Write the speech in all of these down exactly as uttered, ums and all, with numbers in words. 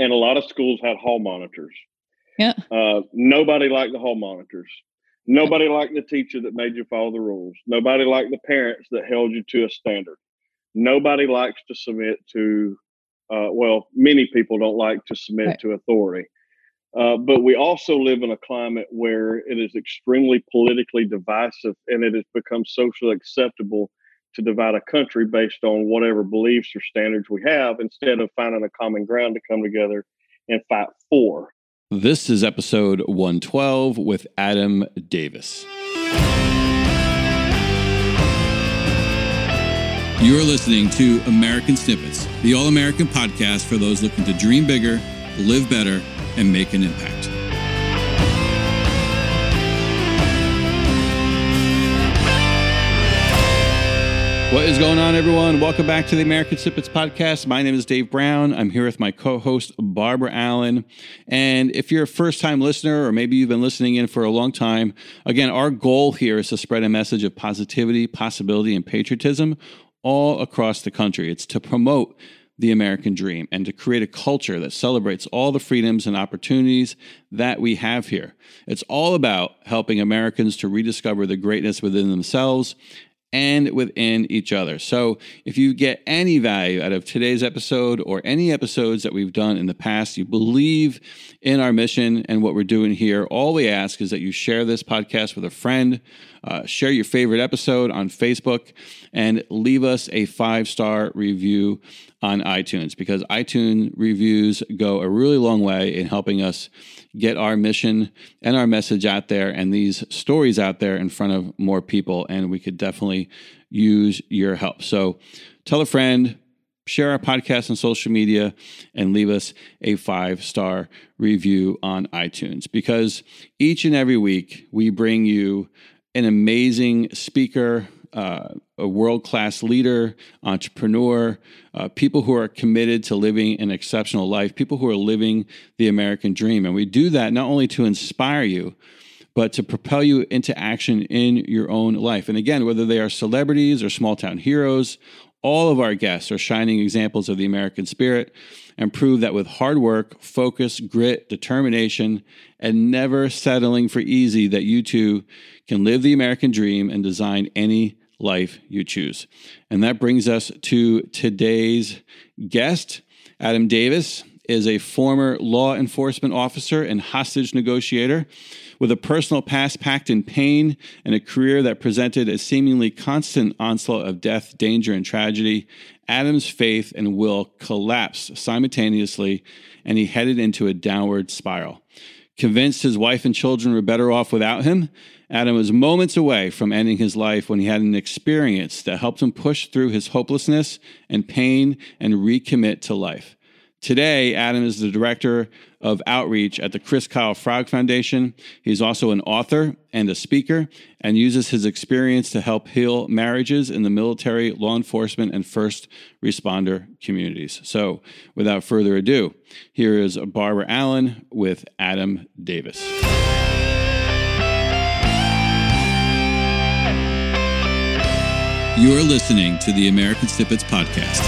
and a lot of schools had hall monitors. Yeah. Uh, nobody liked the hall monitors. Nobody yeah. liked the teacher that made you follow the rules. Nobody liked the parents that held you to a standard. Nobody likes to submit to, uh, well, many people don't like to submit right. to authority. Uh, but we also live in a climate where it is extremely politically divisive, and it has become socially acceptable to divide a country based on whatever beliefs or standards we have, instead of finding a common ground to come together and fight for. This is episode one twelve with Adam Davis. You're listening to American Snippets, the all-American podcast for those looking to dream bigger, live better, and make an impact. What is going on, everyone? Welcome back to the American Snippets Podcast. My name is Dave Brown. I'm here with my co-host, Barbara Allen. And if you're a first-time listener, or maybe you've been listening in for a long time, again, our goal here is to spread a message of positivity, possibility, and patriotism all across the country. It's to promote the American dream and to create a culture that celebrates all the freedoms and opportunities that we have here. It's all about helping Americans to rediscover the greatness within themselves and within each other. So if you get any value out of today's episode or any episodes that we've done in the past, you believe in our mission and what we're doing here, all we ask is that you share this podcast with a friend, uh, share your favorite episode on Facebook, and leave us a five-star review on iTunes, because iTunes reviews go a really long way in helping us get our mission and our message out there and these stories out there in front of more people, and we could definitely use your help. So tell a friend, share our podcast on social media, and leave us a five-star review on iTunes, because each and every week we bring you an amazing speaker, Uh, a world-class leader, entrepreneur, uh, people who are committed to living an exceptional life, people who are living the American dream. And we do that not only to inspire you, but to propel you into action in your own life. And again, whether they are celebrities or small-town heroes, all of our guests are shining examples of the American spirit and prove that with hard work, focus, grit, determination, and never settling for easy, that you too can live the American dream and design any life you choose. And that brings us to today's guest. Adam Davis is a former law enforcement officer and hostage negotiator with a personal past packed in pain and a career that presented a seemingly constant onslaught of death, danger, and tragedy. Adam's faith and will collapsed simultaneously, and he headed into a downward spiral. Convinced his wife and children were better off without him, Adam was moments away from ending his life when he had an experience that helped him push through his hopelessness and pain and recommit to life. Today, Adam is the director of outreach at the Chris Kyle Frog Foundation. He's also an author and a speaker, and uses his experience to help heal marriages in the military, law enforcement, and first responder communities. So, without further ado, here is Barbara Allen with Adam Davis. You're listening to the American Snippets Podcast.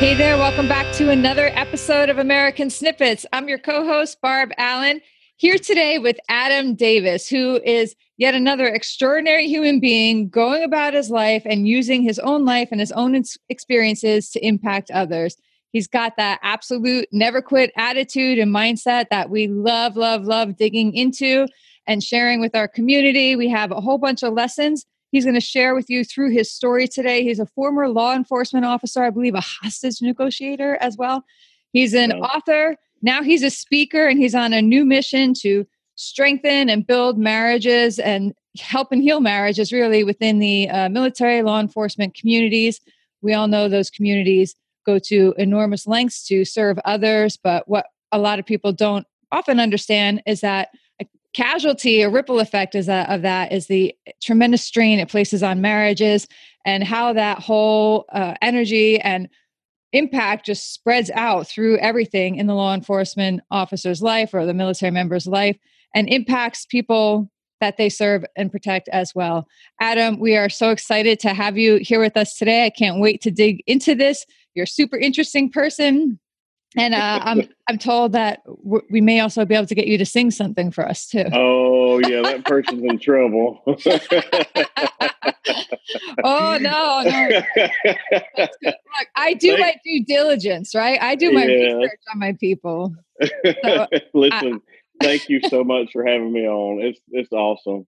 Hey there, welcome back to another episode of American Snippets. I'm your co-host, Barb Allen, here today with Adam Davis, who is yet another extraordinary human being going about his life and using his own life and his own experiences to impact others. He's got that absolute never quit attitude and mindset that we love, love, love digging into and sharing with our community. We have a whole bunch of lessons he's going to share with you through his story today. He's a former law enforcement officer, I believe a hostage negotiator as well. He's an yeah. author. Now he's a speaker, and he's on a new mission to strengthen and build marriages and help and heal marriages really within the uh, military, law enforcement communities. We all know those communities go to enormous lengths to serve others, but what a lot of people don't often understand is that casualty, a ripple effect is that, of that is the tremendous strain it places on marriages, and how that whole uh, energy and impact just spreads out through everything in the law enforcement officer's life or the military member's life, and impacts people that they serve and protect as well. Adam, we are so excited to have you here with us today. I can't wait to dig into this. You're a super interesting person. And uh, I'm I'm told that w- we may also be able to get you to sing something for us too. Oh yeah, that person's in trouble. Oh no, no. That's good. Look, I do Thanks. my due diligence, right? I do my yeah. research on my people. So Listen, I, thank you so much for having me on. It's it's awesome.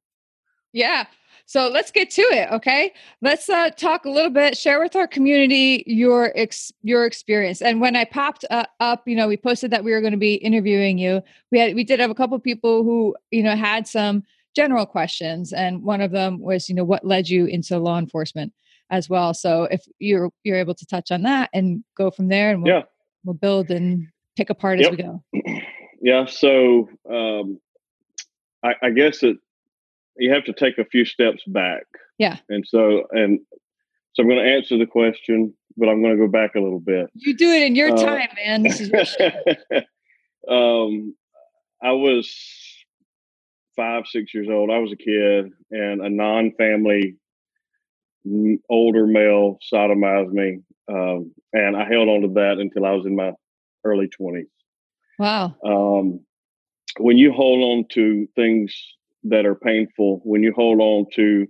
Yeah. So let's get to it, okay? Let's uh, talk a little bit, share with our community your ex- your experience. And when I popped uh, up, you know, we posted that we were going to be interviewing you. We had we did have a couple of people who, you know, had some general questions, and one of them was, you know, what led you into law enforcement as well. So if you're you're able to touch on that and go from there, and we'll yeah. we'll build and pick apart yep. as we go. Yeah. So um, I, I guess it. You have to take a few steps back. Yeah. And so, and so I'm going to answer the question, but I'm going to go back a little bit. You do it in your uh, time, man. This is your show. um, I was five, six years old. I was a kid, and a non-family older male sodomized me. Um, and I held on to that until I was in my early twenties. Wow. Um, when you hold on to things that are painful, when you hold on to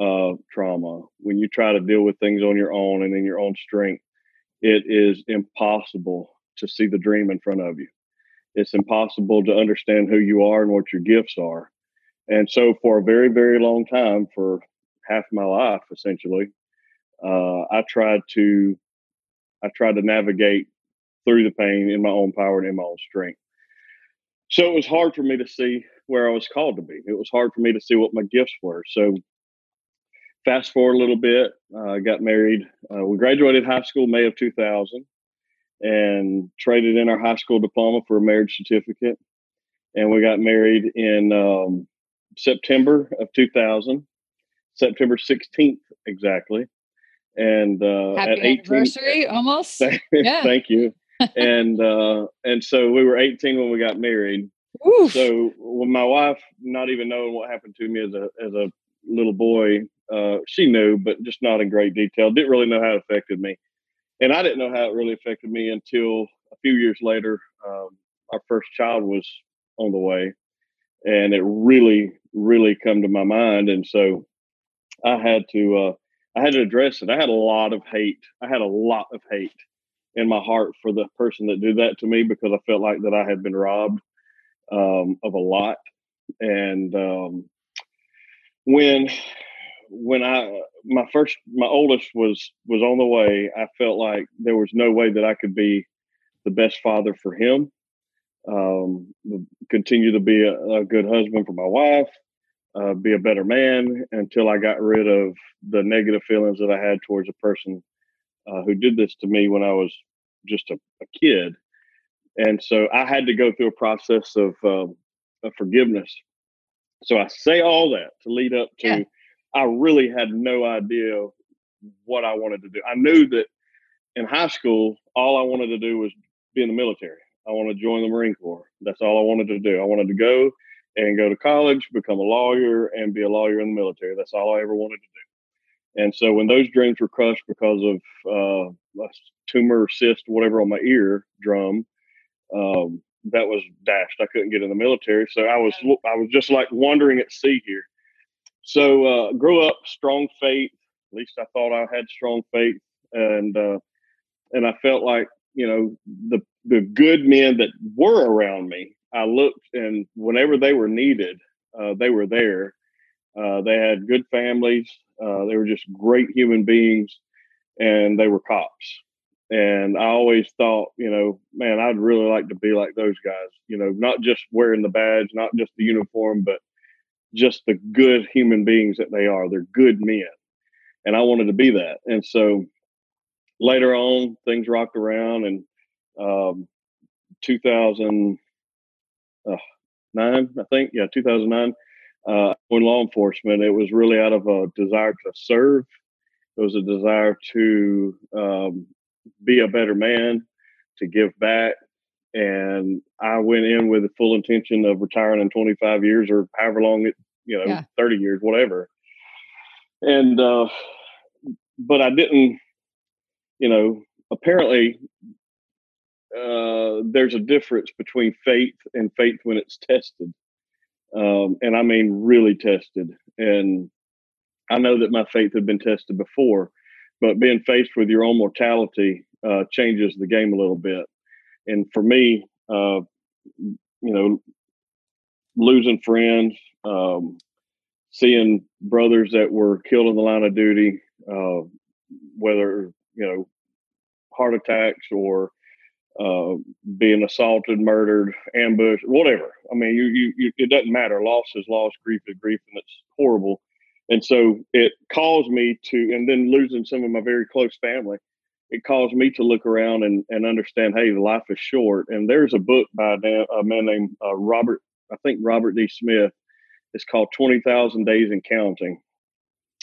uh, trauma, when you try to deal with things on your own and in your own strength, it is impossible to see the dream in front of you. It's impossible to understand who you are and what your gifts are. And so for a very, very long time, for half my life, essentially, uh, I tried to, I tried to navigate through the pain in my own power and in my own strength. So it was hard for me to see where I was called to be. It was hard for me to see what my gifts were. So fast forward a little bit, I uh, got married. Uh, we graduated high school May of two thousand and traded in our high school diploma for a marriage certificate. And we got married in um, September of two thousand, September sixteenth, exactly. And uh, happy at anniversary, eighteen almost. Yeah. Thank you. And, uh, and so we were eighteen when we got married. Oof. So when my wife, not even knowing what happened to me as a as a little boy, uh, she knew, but just not in great detail. Didn't really know how it affected me. And I didn't know how it really affected me until a few years later. Um, our first child was on the way, and it really, really come to my mind. And so I had to uh, I had to address it. I had a lot of hate. I had a lot of hate in my heart for the person that did that to me, because I felt like that I had been robbed um of a lot. And um when when I my first my oldest was was on the way, I felt like there was no way that I could be the best father for him, um continue to be a, a good husband for my wife, uh be a better man, until I got rid of the negative feelings that I had towards the person uh, who did this to me when I was just a, a kid. And so I had to go through a process of, um, of forgiveness. So I say all that to lead up to, yeah. I really had no idea what I wanted to do. I knew that in high school, all I wanted to do was be in the military. I wanted to join the Marine Corps. That's all I wanted to do. I wanted to go and go to college, become a lawyer, and be a lawyer in the military. That's all I ever wanted to do. And so when those dreams were crushed because of uh, a tumor, cyst, whatever on my ear drum, Um, that was dashed. I couldn't get in the military. So I was, I was just like wandering at sea here. So, uh, grew up strong faith. At least I thought I had strong faith. And, uh, and I felt like, you know, the, the good men that were around me, I looked, and whenever they were needed, uh, they were there. Uh, they had good families. Uh, they were just great human beings, and they were cops. And I always thought, you know, man, I'd really like to be like those guys, you know, not just wearing the badge, not just the uniform, but just the good human beings that they are. They're good men. And I wanted to be that. And so later on, things rocked around, and um, two thousand nine, I think, yeah, two thousand nine, uh, in law enforcement, it was really out of a desire to serve. It was a desire to, um, be a better man, to give back. And I went in with the full intention of retiring in twenty-five years, or however long it, you know, yeah. thirty years, whatever. And, uh, but I didn't, you know, apparently uh, there's a difference between faith and faith when it's tested. Um, and I mean, really tested. And I know that my faith had been tested before, but being faced with your own mortality uh, changes the game a little bit. And for me, uh, you know, losing friends, um, seeing brothers that were killed in the line of duty, uh, whether, you know, heart attacks or uh, being assaulted, murdered, ambushed, whatever. I mean, you, you, you, it doesn't matter. Loss is loss, grief is grief, and it's horrible. And so it caused me to, and then losing some of my very close family, it caused me to look around and, and understand, hey, life is short. And there's a book by a, a man named uh, Robert, I think Robert D. Smith. It's called twenty thousand Days and Counting.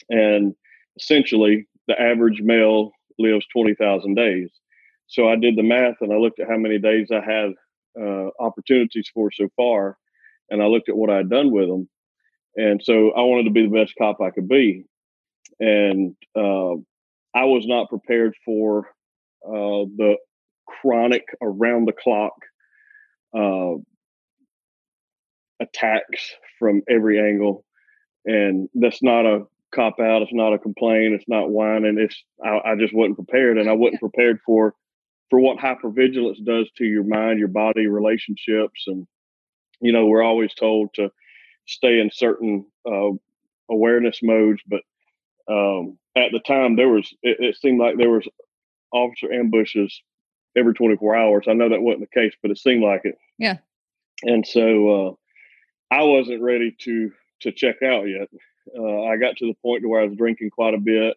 And essentially, the average male lives twenty thousand days. So I did the math and I looked at how many days I had uh, opportunities for so far. And I looked at what I had done with them. And so I wanted to be the best cop I could be. And uh, I was not prepared for uh, the chronic around the clock uh, attacks from every angle. And that's not a cop out. It's not a complaint. It's not whining. It's, I, I just wasn't prepared. And I wasn't prepared for, for what hypervigilance does to your mind, your body, relationships. And, you know, we're always told to stay in certain uh, awareness modes. But um, at the time, there was it, it seemed like there was officer ambushes every twenty-four hours. I know that wasn't the case, but it seemed like it. Yeah. And so uh, I wasn't ready to to check out yet. Uh, I got to the point to where I was drinking quite a bit.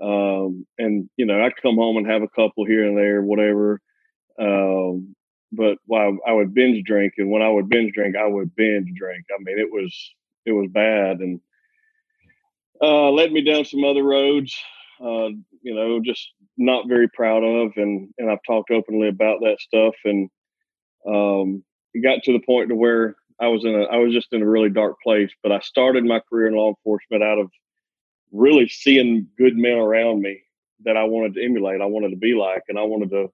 Um, and, you know, I'd come home and have a couple here and there, whatever. Um, but well, I would binge drink. And when I would binge drink, I would binge drink. I mean, it was, it was bad and, uh, led me down some other roads, uh, you know, just not very proud of. And, and I've talked openly about that stuff. And, um, it got to the point to where I was in a, I was just in a really dark place, but I started my career in law enforcement out of really seeing good men around me that I wanted to emulate. I wanted to be like, and I wanted to,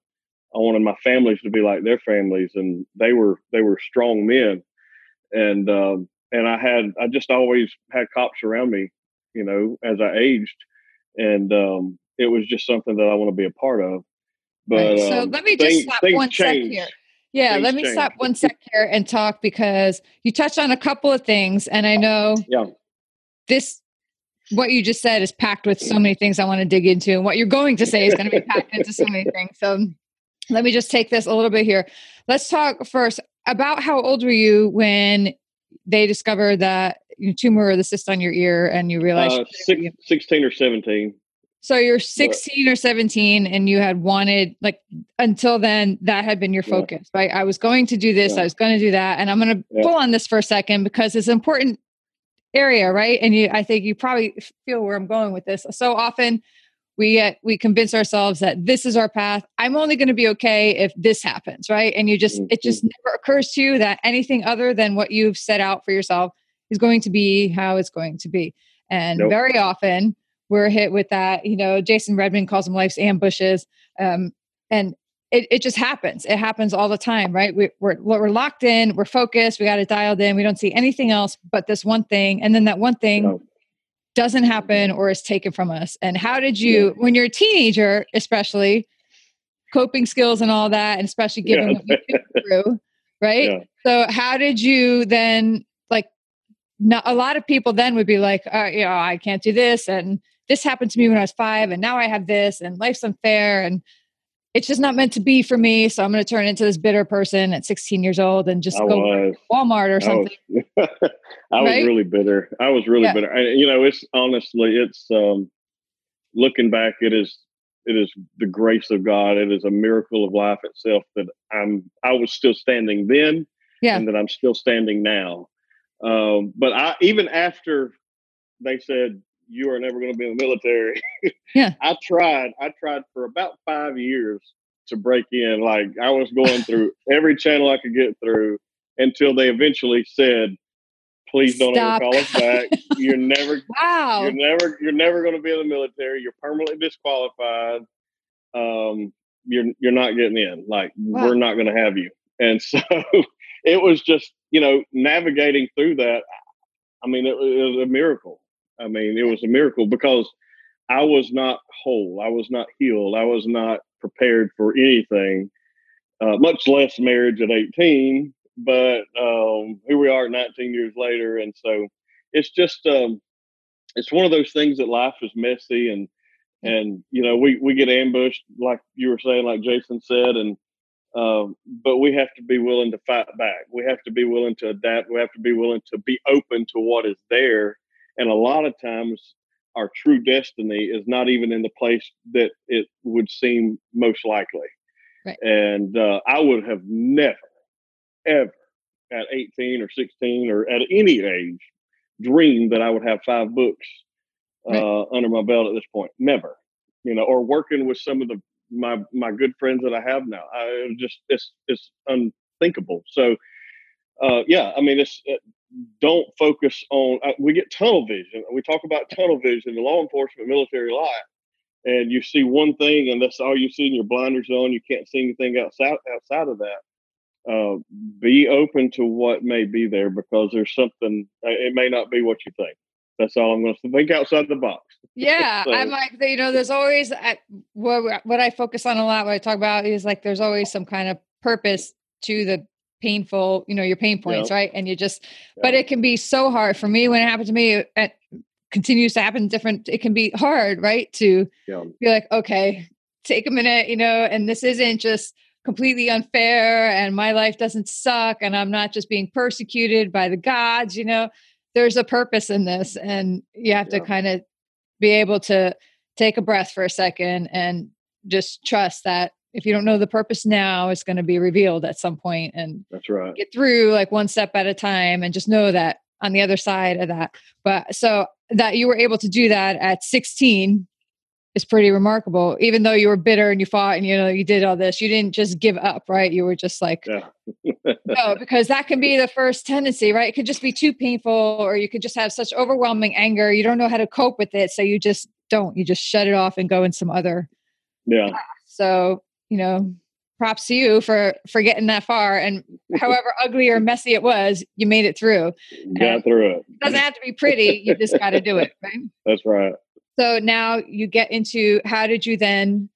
I wanted my families to be like their families, and they were they were strong men, and um, and I had I just always had cops around me, you know, as I aged, and um, it was just something that I want to be a part of. But right. so um, let me just things, stop things one change. Sec here. Yeah, things let me change. Stop one sec here and talk because you touched on a couple of things, and I know yeah. this. What you just said is packed with so many things I want to dig into, and what you're going to say is going to be packed into so many things. So. Let me just take this a little bit here. Let's talk first about how old were you when they discovered that your tumor or the cyst on your ear and you realized uh, six, you sixteen or seventeen. So you're sixteen yeah. or seventeen and you had wanted, like, until then that had been your focus, yeah. right? I was going to do this. Yeah. I was going to do that. And I'm going to yeah. pull on this for a second because it's an important area, right? And you, I think you probably feel where I'm going with this. So often We uh, we convince ourselves that this is our path. I'm only going to be okay if this happens, right? And you just it just never occurs to you that anything other than what you've set out for yourself is going to be how it's going to be. And nope. very often we're hit with that. You know, Jason Redman calls them life's ambushes, um, and it it just happens. It happens all the time, right? We, we're we're locked in. We're focused. We got it dialed in. We don't see anything else but this one thing, and then that one thing. Nope. doesn't happen or is taken from us. And how did you, yeah. when you're a teenager, especially coping skills and all that, and especially given yeah. what you went through, right? Yeah. So how did you then, like, not, a lot of people then would be like, uh, you know, I can't do this. And this happened to me when I was five and now I have this and life's unfair. And it's just not meant to be for me. So I'm going to turn into this bitter person at sixteen years old and just I go was. to Walmart or something. I was, I right? was really bitter. I was really yeah. bitter. I, you know, it's honestly, it's um, looking back, it is, it is the grace of God. It is a miracle of life itself that I'm, I was still standing then yeah. and that I'm still standing now. Um, but I, even after they said, you are never going to be in the military. Yeah. I tried. I tried for about five years to break in. Like, I was going through every channel I could get through until they eventually said, please don't Stop. ever call us back. You're never, wow. you're never, you're never going to be in the military. You're permanently disqualified. Um, you're you're not getting in. Like, wow. We're not going to have you. And so it was just, you know, navigating through that. I mean, it, it was a miracle. I mean, it was a miracle because I was not whole. I was not healed. I was not prepared for anything, uh, much less marriage at eighteen. But um, here we are nineteen years later. And so it's just, um, it's one of those things that life is messy. And, and you know, we, we get ambushed, like you were saying, like Jason said, and um, but we have to be willing to fight back. We have to be willing to adapt. We have to be willing to be open to what is there. And a lot of times our true destiny is not even in the place that it would seem most likely. Right. And uh, I would have never, ever at eighteen or sixteen or at any age dreamed that I would have five books uh, right. under my belt at this point. Never, you know, or working with some of the, my, my good friends that I have now. I it was just, it's, it's unthinkable. So uh, yeah, I mean, it's, it, don't focus on, uh, we get tunnel vision. We talk about tunnel vision in law enforcement, military life, and you see one thing and that's all you see, and your blinders on, you can't see anything outside, outside of that. Uh, be open to what may be there, because there's something, it may not be what you think. That's all I'm going to think outside the box. Yeah. So. I'm like, you know, there's always, I, what, what I focus on a lot, what I talk about is like, there's always some kind of purpose to the painful, you know, your pain points. Yeah. Right. And you just, yeah. but it can be so hard for me when it happened to me, it, it continues to happen different. It can be hard, right. To yeah. be like, okay, take a minute, you know, and this isn't just completely unfair, and my life doesn't suck, and I'm not just being persecuted by the gods, you know, there's a purpose in this. And you have yeah. to kind of be able to take a breath for a second and just trust that if you don't know the purpose now, it's going to be revealed at some point. And that's right. Get through like one step at a time, and just know that on the other side of that. But so that you were able to do that at sixteen is pretty remarkable. Even though you were bitter and you fought and, you know, you did all this, you didn't just give up, right? You were just like, yeah. no, because that can be the first tendency, right? It could just be too painful, or you could just have such overwhelming anger. You don't know how to cope with it. So you just don't, you just shut it off and go in some other. Yeah. Path. So, you know, props to you for, for getting that far. And however ugly or messy it was, you made it through. Got through it. It doesn't have to be pretty. You just got to do it. Right? That's right. So now you get into, how did you then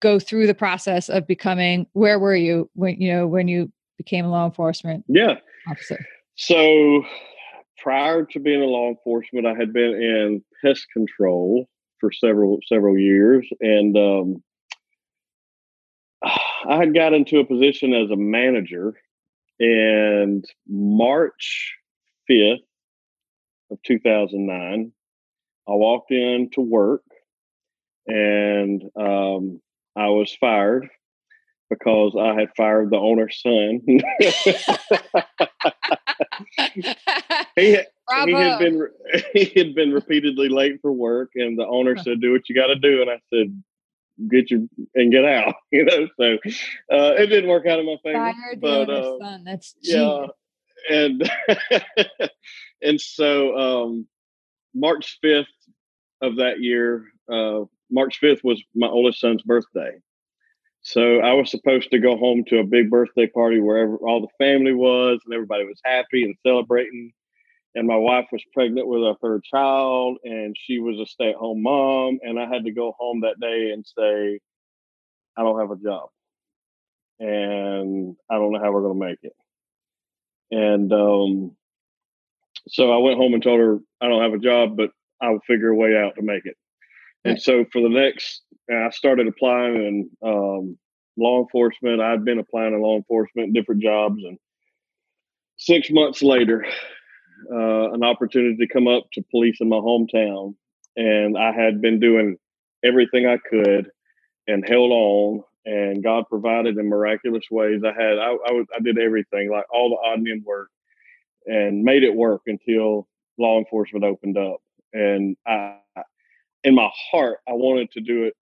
go through the process of becoming, where were you when, you know, when you became a law enforcement yeah. officer? So prior to being in law enforcement, I had been in pest control for several, several years. And um, I had got into a position as a manager, and March fifth of two thousand nine, I walked in to work, and um, I was fired because I had fired the owner's son. he, had, he had been he had been repeatedly late for work, and the owner said, "Do what you got to do," and I said, "Get your and get out." You know, so uh, it didn't work out in my favor. Fired but, the owner's uh, son. That's cheap. Yeah, and and so. Um, March fifth of that year, uh, March fifth was my oldest son's birthday. So I was supposed to go home to a big birthday party wherever all the family was, and everybody was happy and celebrating. And my wife was pregnant with our third child, and she was a stay-at-home mom. And I had to go home that day and say, I don't have a job, and I don't know how we're going to make it. And, um, So I went home and told her, I don't have a job, but I'll figure a way out to make it. Right. And so for the next, I started applying in um, law enforcement. I'd been applying in law enforcement, different jobs. And six months later, uh, an opportunity to come up to police in my hometown. And I had been doing everything I could and held on. And God provided in miraculous ways. I had, I, I, I did everything, like all the odd and end work, and made it work until law enforcement opened up. And I, in my heart, I wanted to do it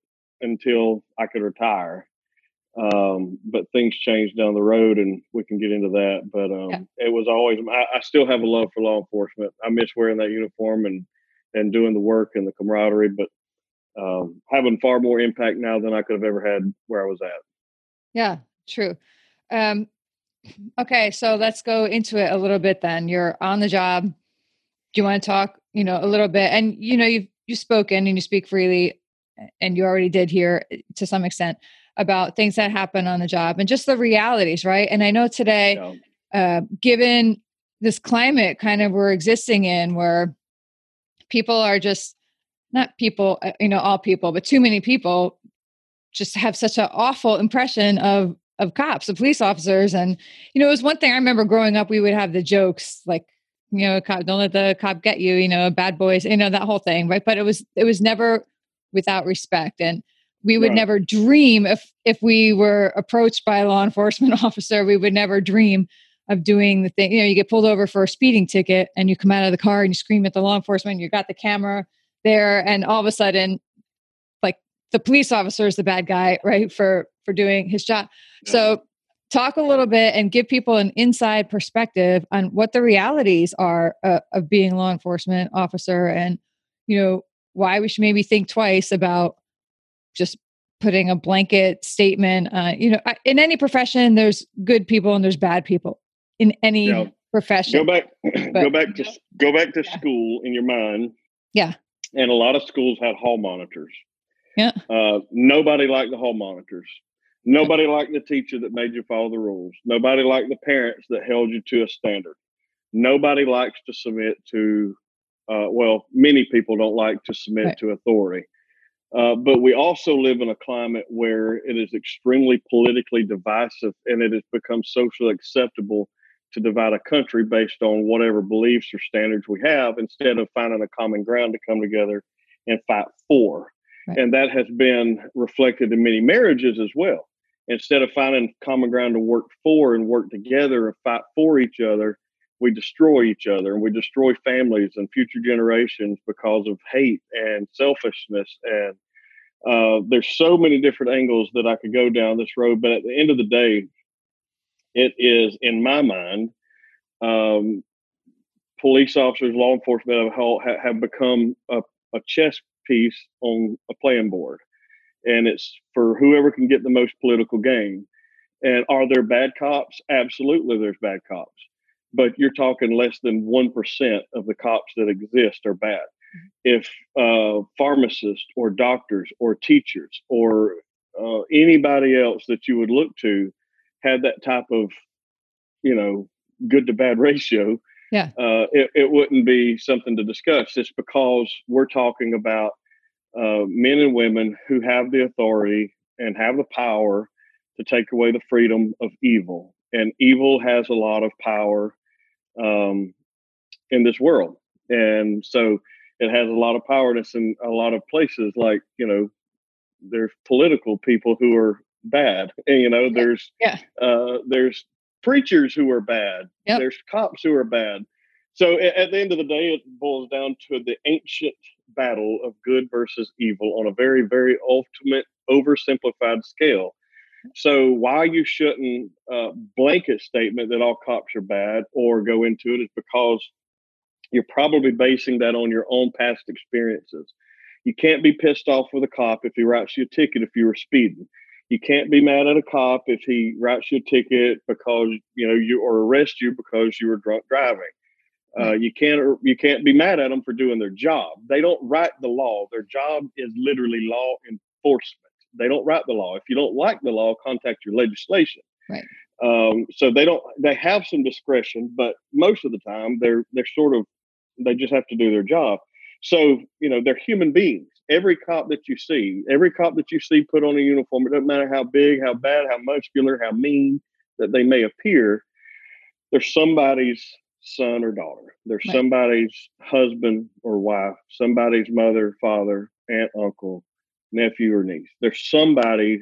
until I could retire. Um, but things changed down the road, and we can get into that. But um, yeah. it was always, I, I still have a love for law enforcement. I miss wearing that uniform and, and doing the work and the camaraderie, but um, having far more impact now than I could have ever had where I was at. Yeah, true. Um, okay, so let's go into it a little bit then. You're on the job. Do you want to talk, you know, a little bit? And, you know, you've, you've spoken and you speak freely, and you already did here to some extent about things that happen on the job and just the realities, right? And I know today, yeah. uh, given this climate kind of we're existing in where people are just, not people, you know, all people, but too many people just have such an awful impression of of cops, of police officers. And, you know, it was one thing I remember growing up, we would have the jokes like, you know, cop, don't let the cop get you, you know, bad boys, you know, that whole thing, right? But it was it was never without respect. And we would right. never dream if if we were approached by a law enforcement officer, we would never dream of doing the thing. You know, you get pulled over for a speeding ticket and you come out of the car and you scream at the law enforcement, you got the camera there, and all of a sudden, like, the police officer is the bad guy, right, for for doing his job. Yeah. So talk a little bit and give people an inside perspective on what the realities are uh, of being a law enforcement officer, and, you know, why we should maybe think twice about just putting a blanket statement. Uh, you know, in any profession, there's good people and there's bad people in any yeah. profession. Go back, but, go back to, go back to yeah. school in your mind. Yeah. And a lot of schools had hall monitors. Yeah. Uh, nobody liked the hall monitors. Nobody okay. liked the teacher that made you follow the rules. Nobody liked the parents that held you to a standard. Nobody likes to submit to, uh, well, many people don't like to submit right. to authority. Uh, but we also live in a climate where it is extremely politically divisive, and it has become socially acceptable to divide a country based on whatever beliefs or standards we have, instead of finding a common ground to come together and fight for. Right. And that has been reflected in many marriages as well. Instead of finding common ground to work for and work together and fight for each other, we destroy each other, and we destroy families and future generations because of hate and selfishness. And uh, there's so many different angles that I could go down this road. But at the end of the day, it is, in my mind, um, police officers, law enforcement have, have become a, a chess piece on a playing board. And it's for whoever can get the most political gain. And are there bad cops? Absolutely, there's bad cops. But you're talking less than one percent of the cops that exist are bad. If uh, pharmacists or doctors or teachers or uh, anybody else that you would look to had that type of, you know, good to bad ratio, yeah. uh, it, it wouldn't be something to discuss. It's because we're talking about uh, men and women who have the authority and have the power to take away the freedom of evil. And evil has a lot of power um, in this world. And so it has a lot of power that's in a lot of places. Like, you know, there's political people who are bad. And, you know, there's yeah. uh, there's preachers who are bad. Yep. There's cops who are bad. So at, at the end of the day, it boils down to the ancient battle of good versus evil on a very, very ultimate, oversimplified scale. So why you shouldn't uh, blanket statement that all cops are bad or go into it is because you're probably basing that on your own past experiences. You can't be pissed off with a cop if he writes you a ticket if you were speeding. You can't be mad at a cop if he writes you a ticket because, you know, you or arrest you because you were drunk driving. Uh, you can't you can't be mad at them for doing their job. They don't write the law. Their job is literally law enforcement. They don't write the law. If you don't like the law, contact your legislation. Right. Um, so they don't. They have some discretion, but most of the time they're they're sort of they just have to do their job. So, you know, they're human beings. Every cop that you see, every cop that you see put on a uniform, it doesn't matter how big, how bad, how muscular, how mean that they may appear. They're somebody's son or daughter. They're right. somebody's husband or wife. Somebody's mother, father, aunt, uncle, nephew or niece. There's somebody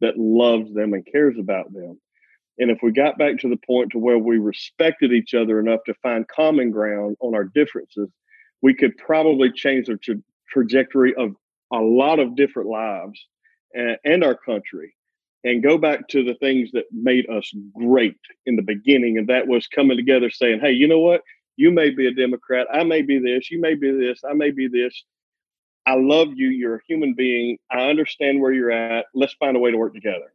that loves them and cares about them. And if we got back to the point to where we respected each other enough to find common ground on our differences, we could probably change the tra- trajectory of a lot of different lives and, and our country, and go back to the things that made us great in the beginning. And that was coming together saying, hey, you know what? You may be a Democrat. I may be this. You may be this. I may be this. I love you. You're a human being. I understand where you're at. Let's find a way to work together.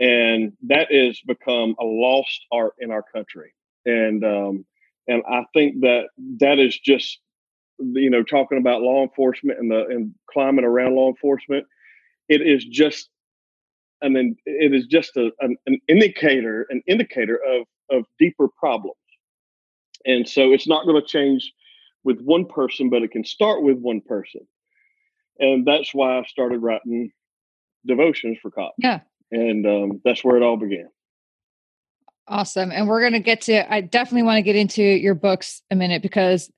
And that has become a lost art in our country. And um, and I think that that is just, you know, talking about law enforcement and the and climate around law enforcement, it is just, I mean, it is just a, an, an indicator, an indicator of of deeper problems. And so it's not going to change with one person, but it can start with one person. And that's why I started writing devotions for cops. Yeah. And um, that's where it all began. Awesome. And we're going to get to, I definitely want to get into your books a minute, because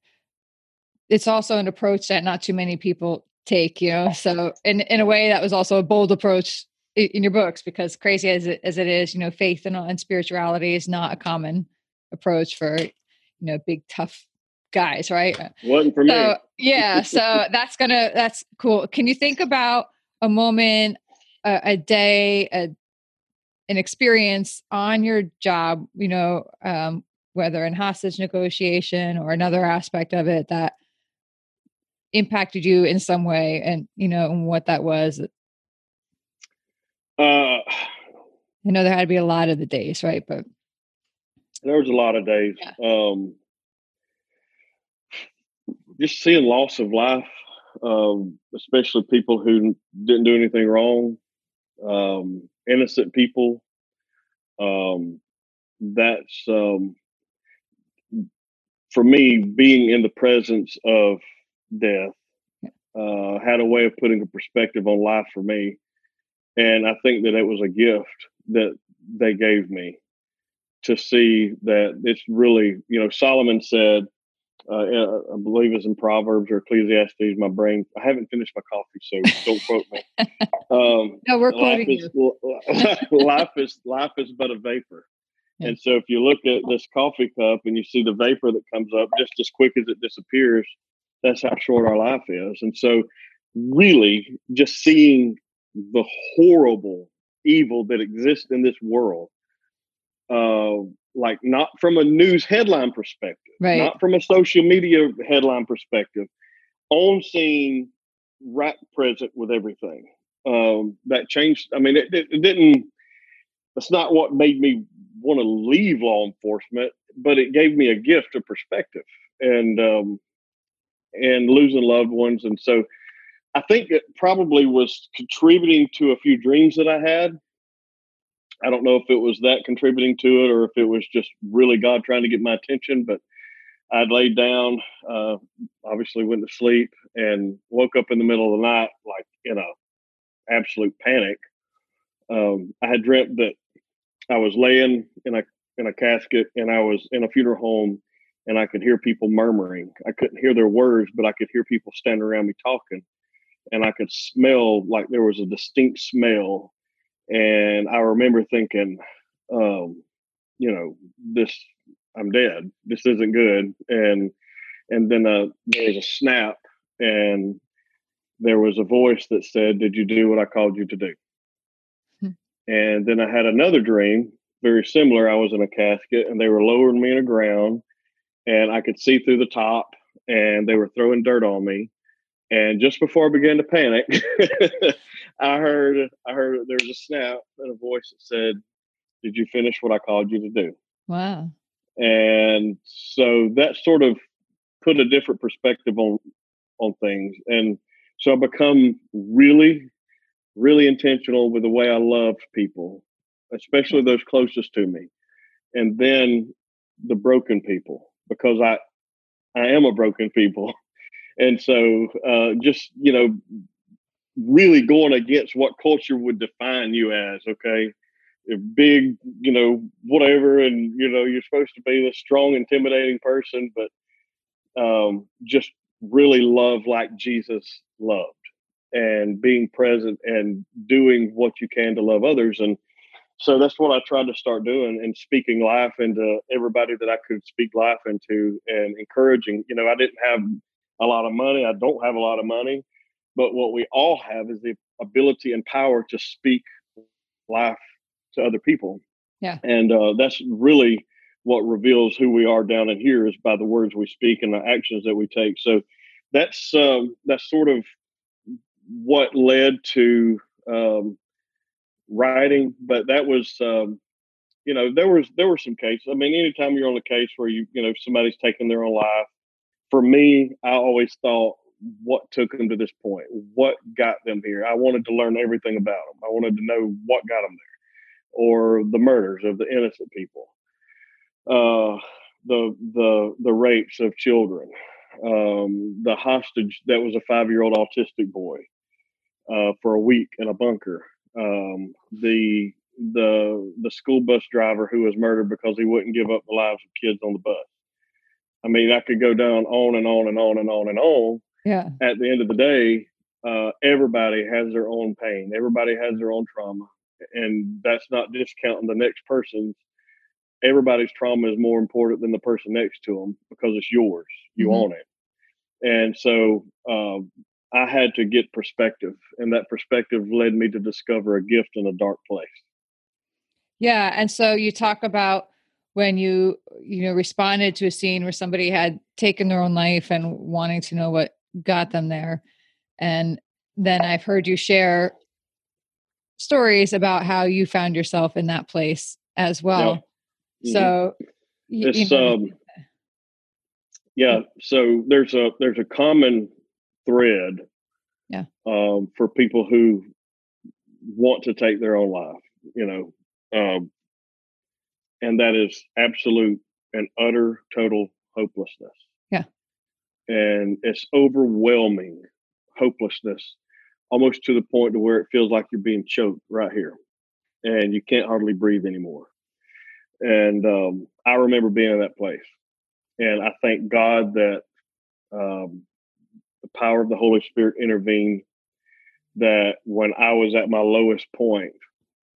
it's also an approach that not too many people take, you know? So in, in a way, that was also a bold approach in, in your books, because crazy as it, as it is, you know, faith and, and spirituality is not a common approach for, you know, big, tough guys, right? Wasn't for so, me. Yeah. So that's gonna, that's cool. Can you think about a moment, a, a day, a, an experience on your job, you know, um, whether in hostage negotiation or another aspect of it that impacted you in some way, and, you know, and what that was? Uh, I know there had to be a lot of the days, right? But there was a lot of days. Yeah. Um, just seeing loss of life, um, especially people who didn't do anything wrong, um, innocent people. Um, that's, um, for me, being in the presence of death, uh, had a way of putting a perspective on life for me. And I think that it was a gift that they gave me to see that it's really, you know, Solomon said, Uh, I believe it's in Proverbs or Ecclesiastes. My brain, I haven't finished my coffee, so don't quote me. Um, no, we're quoting is, you. life, is, life is but a vapor. Yeah. And so if you look at this coffee cup and you see the vapor that comes up just as quick as it disappears, that's how short our life is. And so really just seeing the horrible evil that exists in this world, uh, like not from a news headline perspective, right, not from a social media headline perspective, on scene, right present with everything. Um, that changed. I mean, it, it, it didn't, that's not what made me want to leave law enforcement, but it gave me a gift of perspective and, um, and losing loved ones. And so I think it probably was contributing to a few dreams that I had. I don't know if it was that contributing to it or if it was just really God trying to get my attention, but I'd laid down, uh, obviously went to sleep and woke up in the middle of the night, like in a absolute panic. Um, I had dreamt that I was laying in a, in a casket and I was in a funeral home and I could hear people murmuring. I couldn't hear their words, but I could hear people standing around me talking, and I could smell, like there was a distinct smell. And I remember thinking, um, you know, this, I'm dead. This isn't good. And, and then uh, there was a snap and there was a voice that said, did you do what I called you to do? Hmm. And then I had another dream, very similar. I was in a casket and they were lowering me in the ground and I could see through the top and they were throwing dirt on me. And just before I began to panic, I heard I heard there was a snap and a voice that said, did you finish what I called you to do? Wow. And so that sort of put a different perspective on on things. And so I become really, really intentional with the way I loved people, especially those closest to me. And then the broken people, because I I am a broken people. And so uh, just, you know, really going against what culture would define you as, okay, if big, you know, whatever. And, you know, you're supposed to be this strong, intimidating person, but um, just really love like Jesus loved and being present and doing what you can to love others. And so that's what I tried to start doing, and speaking life into everybody that I could speak life into, and encouraging. You know, I didn't have a lot of money. I don't have a lot of money, but what we all have is the ability and power to speak life to other people. Yeah. And uh, that's really what reveals who we are down in here, is by the words we speak and the actions that we take. So that's, um, that's sort of what led to um, writing, but that was, um, you know, there was, there were some cases. I mean, anytime you're on a case where you, you know, somebody's taking their own life, for me, I always thought, what took them to this point? What got them here? I wanted to learn everything about them. I wanted to know what got them there, or the murders of the innocent people, uh, the the the rapes of children, um, the hostage that was a five-year-old autistic boy uh, for a week in a bunker, um, the the the school bus driver who was murdered because he wouldn't give up the lives of kids on the bus. I mean, I could go down on and on and on and on and on. Yeah. At the end of the day, uh, everybody has their own pain. Everybody has their own trauma. And that's not discounting the next person's. Everybody's trauma is more important than the person next to them because it's yours. You mm-hmm. own it. And so um, I had to get perspective. And that perspective led me to discover a gift in a dark place. Yeah. And so you talk about when you, you know, responded to a scene where somebody had taken their own life and wanting to know what got them there. And then I've heard you share stories about how you found yourself in that place as well. Yeah. So mm-hmm. it's, you know, um, yeah. So there's a, there's a common thread yeah. um, for people who want to take their own life, you know, um, and that is absolute and utter total hopelessness. Yeah. And it's overwhelming hopelessness, almost to the point to where it feels like you're being choked right here and you can't hardly breathe anymore. And um, I remember being in that place. And I thank God that um, the power of the Holy Spirit intervened, that when I was at my lowest point,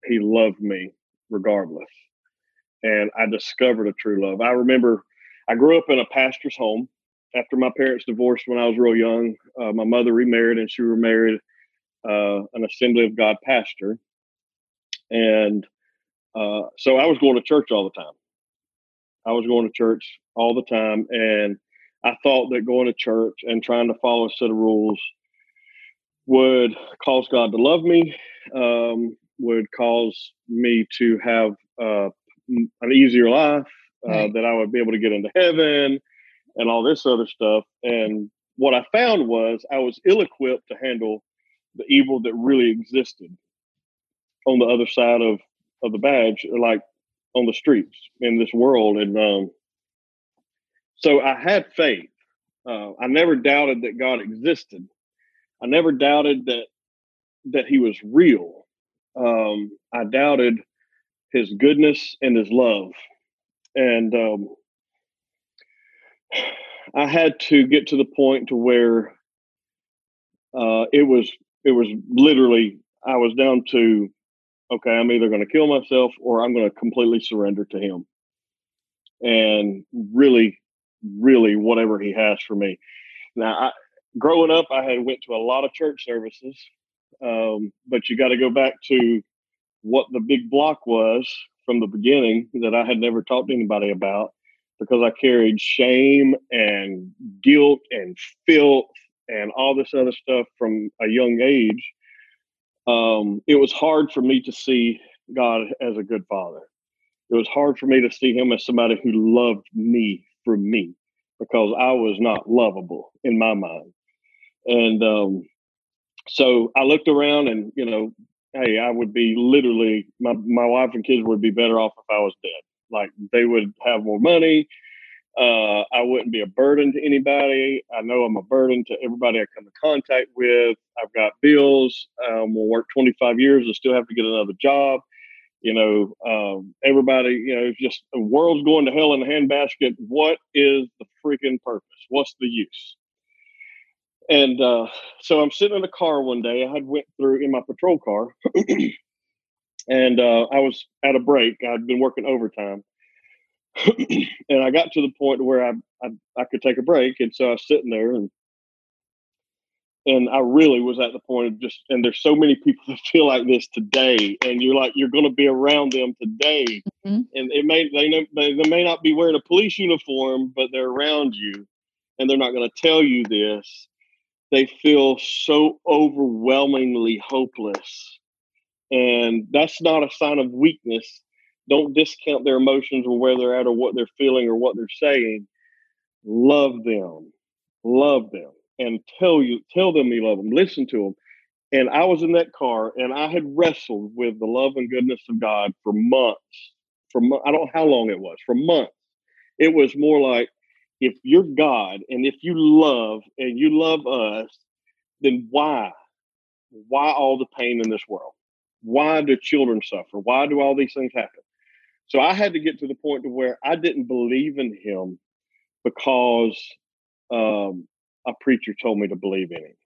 he loved me regardless. And I discovered a true love. I remember I grew up in a pastor's home. After my parents divorced when I was real young, uh, my mother remarried, and she remarried uh, an Assembly of God pastor. And uh, so I was going to church all the time. I was going to church all the time. And I thought that going to church and trying to follow a set of rules would cause God to love me, um, would cause me to have uh, an easier life, uh, right. that I would be able to get into heaven and all this other stuff. And what I found was I was ill-equipped to handle the evil that really existed on the other side of, of the badge, like on the streets in this world. And um, so I had faith. Uh, I never doubted that God existed. I never doubted that, that he was real. Um, I doubted his goodness and his love. And um, I had to get to the point to where uh, it was, it was literally, I was down to, okay, I'm either going to kill myself or I'm going to completely surrender to him and really, really whatever he has for me. Now, I, growing up, I had went to a lot of church services, um, but you got to go back to what the big block was from the beginning that I had never talked to anybody about, because I carried shame and guilt and filth and all this other stuff from a young age. Um, it was hard for me to see God as a good father. It was hard for me to see him as somebody who loved me for me, because I was not lovable in my mind. And um, so I looked around and, you know, hey, I would be literally, my, my wife and kids would be better off if I was dead. Like, they would have more money. Uh, I wouldn't be a burden to anybody. I know I'm a burden to everybody I come in contact with. I've got bills. Um, we'll work twenty-five years and still have to get another job. You know, um, everybody, you know, it's just the world's going to hell in a handbasket. What is the freaking purpose? What's the use? And uh, so I'm sitting in a car one day. I had went through in my patrol car, and uh, I was at a break. I'd been working overtime, and I got to the point where I, I I could take a break. And so I was sitting there, and and I really was at the point of just. And there's so many people that feel like this today, and you're like, you're going to be around them today, mm-hmm. and it may they, know, they they may not be wearing a police uniform, but they're around you, and they're not going to tell you this. they feel so overwhelmingly hopeless. And that's not a sign of weakness. Don't discount their emotions or where they're at or what they're feeling or what they're saying. Love them. Love them. And tell you, tell them you love them. Listen to them. And I was in that car, and I had wrestled with the love and goodness of God for months. For I don't know how long it was. For months. It was more like, if you're God and if you love and you love us, then why? Why all the pain in this world? Why do children suffer? Why do all these things happen? So I had to get to the point to where I didn't believe in him because um, a preacher told me to believe in him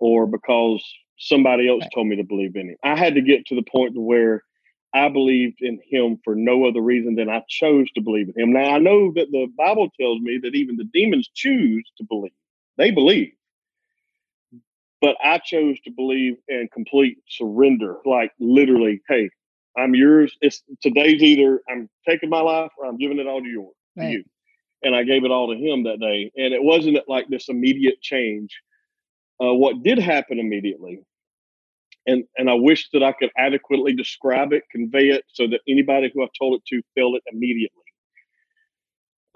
or because somebody else told me to believe in him. I had to get to the point to where I believed in him for no other reason than I chose to believe in him. Now, I know that the Bible tells me that even the demons choose to believe. They believe. But I chose to believe in complete surrender, like literally, hey, I'm yours. It's today's either I'm taking my life or I'm giving it all to you. Right. you. And I gave it all to him that day. And it wasn't like this immediate change. Uh, what did happen immediately, and and I wish that I could adequately describe it, convey it, so that anybody who I told it to felt it immediately.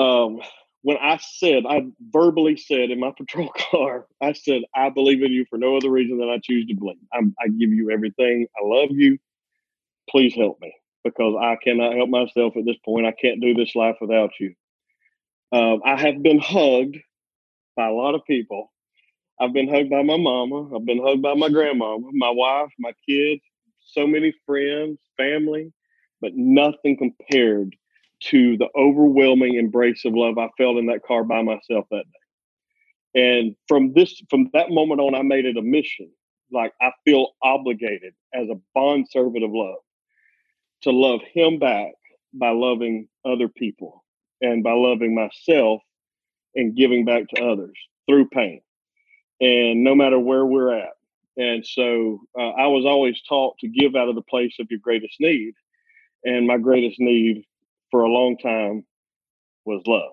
Um, when I said, I verbally said in my patrol car, I said, I believe in you for no other reason than I choose to believe. I'm, I give you everything. I love you. Please help me because I cannot help myself at this point. I can't do this life without you. Um, I have been hugged by a lot of people. I've been hugged by my mama. I've been hugged by my grandmama, my wife, my kids, so many friends, family, but nothing compared to the overwhelming embrace of love I felt in that car by myself that day. And from this, from that moment on, I made it a mission. Like I feel obligated as a bondservant of love to love him back by loving other people and by loving myself and giving back to others through pain. And no matter where we're at. And so uh, I was always taught to give out of the place of your greatest need. And my greatest need for a long time was love.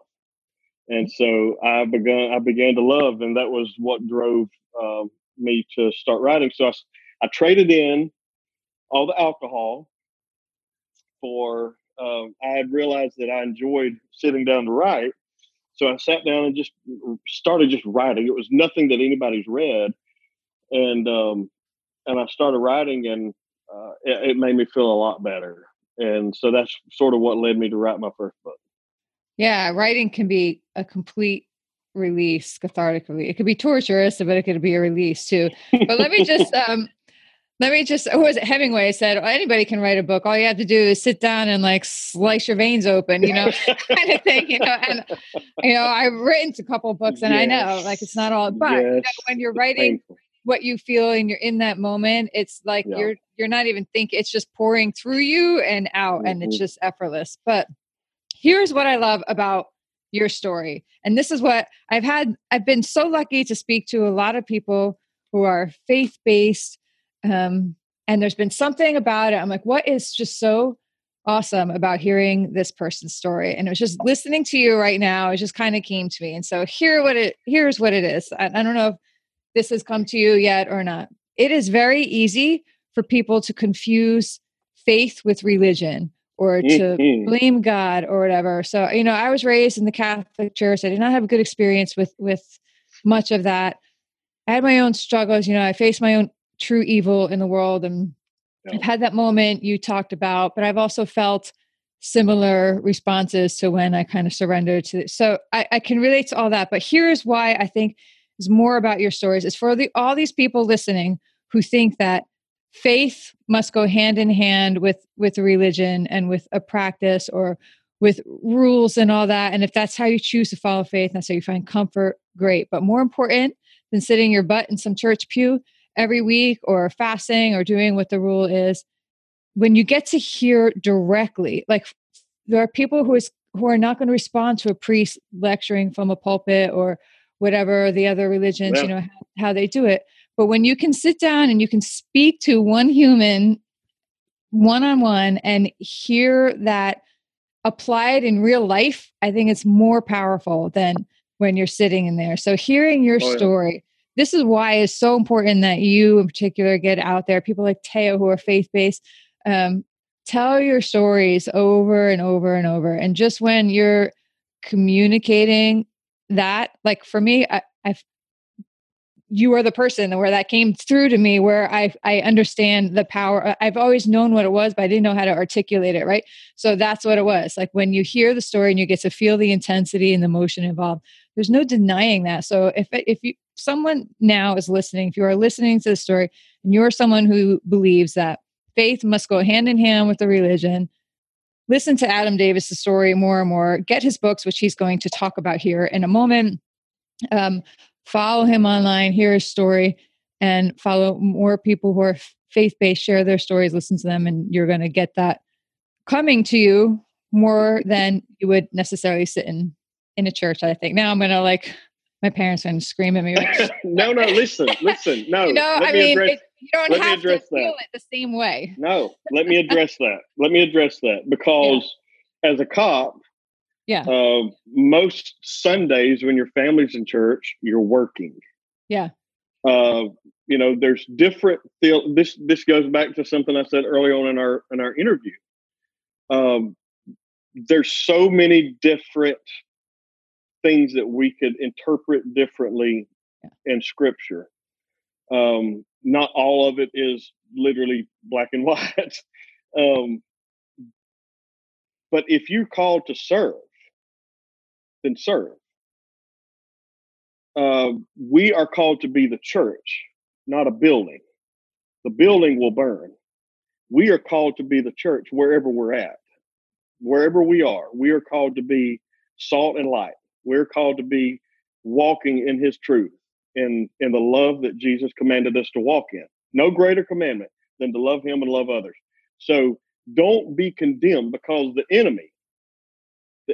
And so I began, I began to love, and that was what drove uh, me to start writing. So I, I traded in all the alcohol for, uh, I had realized that I enjoyed sitting down to write. So I sat down and just started just writing. It was nothing that anybody's read. And um, and I started writing, and uh, it, it made me feel a lot better. And so that's sort of what led me to write my first book. Yeah, writing can be a complete release, cathartic release. It could be torturous, but it could be a release too. But let me just, um, let me just, who was it? Hemingway said, oh, anybody can write a book. All you have to do is sit down and like slice your veins open, you know, kind of thing, you know, and, you know, I've written a couple of books and yes. I know like it's not all, but yes. you know, when you're writing what you feel and you're in that moment, it's like yeah. you're, you're not even thinking, it's just pouring through you and out mm-hmm. and it's just effortless. But here's what I love about your story. And this is what I've had, I've been so lucky to speak to a lot of people who are faith-based, Um, and there's been something about it. I'm like, what is just so awesome about hearing this person's story? And it was just listening to you right now. It just kind of came to me. And so here, what it, here's what it is. I, I don't know if this has come to you yet or not. It is very easy for people to confuse faith with religion or to blame God or whatever. So, you know, I was raised in the Catholic Church. I did not have a good experience with, with much of that. I had my own struggles. You know, I faced my own true evil in the world. And yeah. I've had that moment you talked about, but I've also felt similar responses to when I kind of surrendered to it. So I, I can relate to all that, but here's why I think is more about your stories is for the, all these people listening who think that faith must go hand in hand with, with religion and with a practice or with rules and all that. And if that's how you choose to follow faith, that's how you find comfort, great. But more important than sitting your butt in some church pew every week or fasting or doing what the rule is, when you get to hear directly, like there are people who is who are not going to respond to a priest lecturing from a pulpit or whatever the other religions, yeah. you know, how, how they do it. But when you can sit down and you can speak to one human one-on-one and hear that applied in real life, I think it's more powerful than when you're sitting in there. So hearing your oh, yeah. story, this is why it's so important that you in particular get out there. People like Taya who are faith-based, um, tell your stories over and over and over. And just when you're communicating that, like for me, I, I've, you are the person where that came through to me, where I I understand the power. I've always known what it was, but I didn't know how to articulate it, right? So that's what it was. Like when you hear the story and you get to feel the intensity and the emotion involved, there's no denying that. So if if you someone now is listening, if you are listening to the story and you're someone who believes that faith must go hand in hand with the religion, listen to Adam Davis' story more and more. Get his books, which he's going to talk about here in a moment. Um, Follow him online, hear his story, and follow more people who are faith-based, share their stories, listen to them, and you're going to get that coming to you more than you would necessarily sit in, in a church, I think. Now I'm going to like, my parents are going to scream at me. Like, no, no, listen, listen. No, you know, let I me mean, address, it, you don't let have me address to that. Feel it the same way. No, let me address that. Let me address that because yeah. as a cop, Yeah. Uh, most Sundays when your family's in church, you're working. Yeah. Uh, you know, there's different. The- this this goes back to something I said early on in our in our interview. Um, there's so many different things that we could interpret differently yeah. in Scripture. Um, not all of it is literally black and white. um, but if you're called to serve. Then serve. Uh, we are called to be the church, not a building. The building will burn. We are called to be the church wherever we're at, wherever we are. We are called to be salt and light. We're called to be walking in His truth and in the love that Jesus commanded us to walk in. No greater commandment than to love Him and love others. So don't be condemned because the enemy.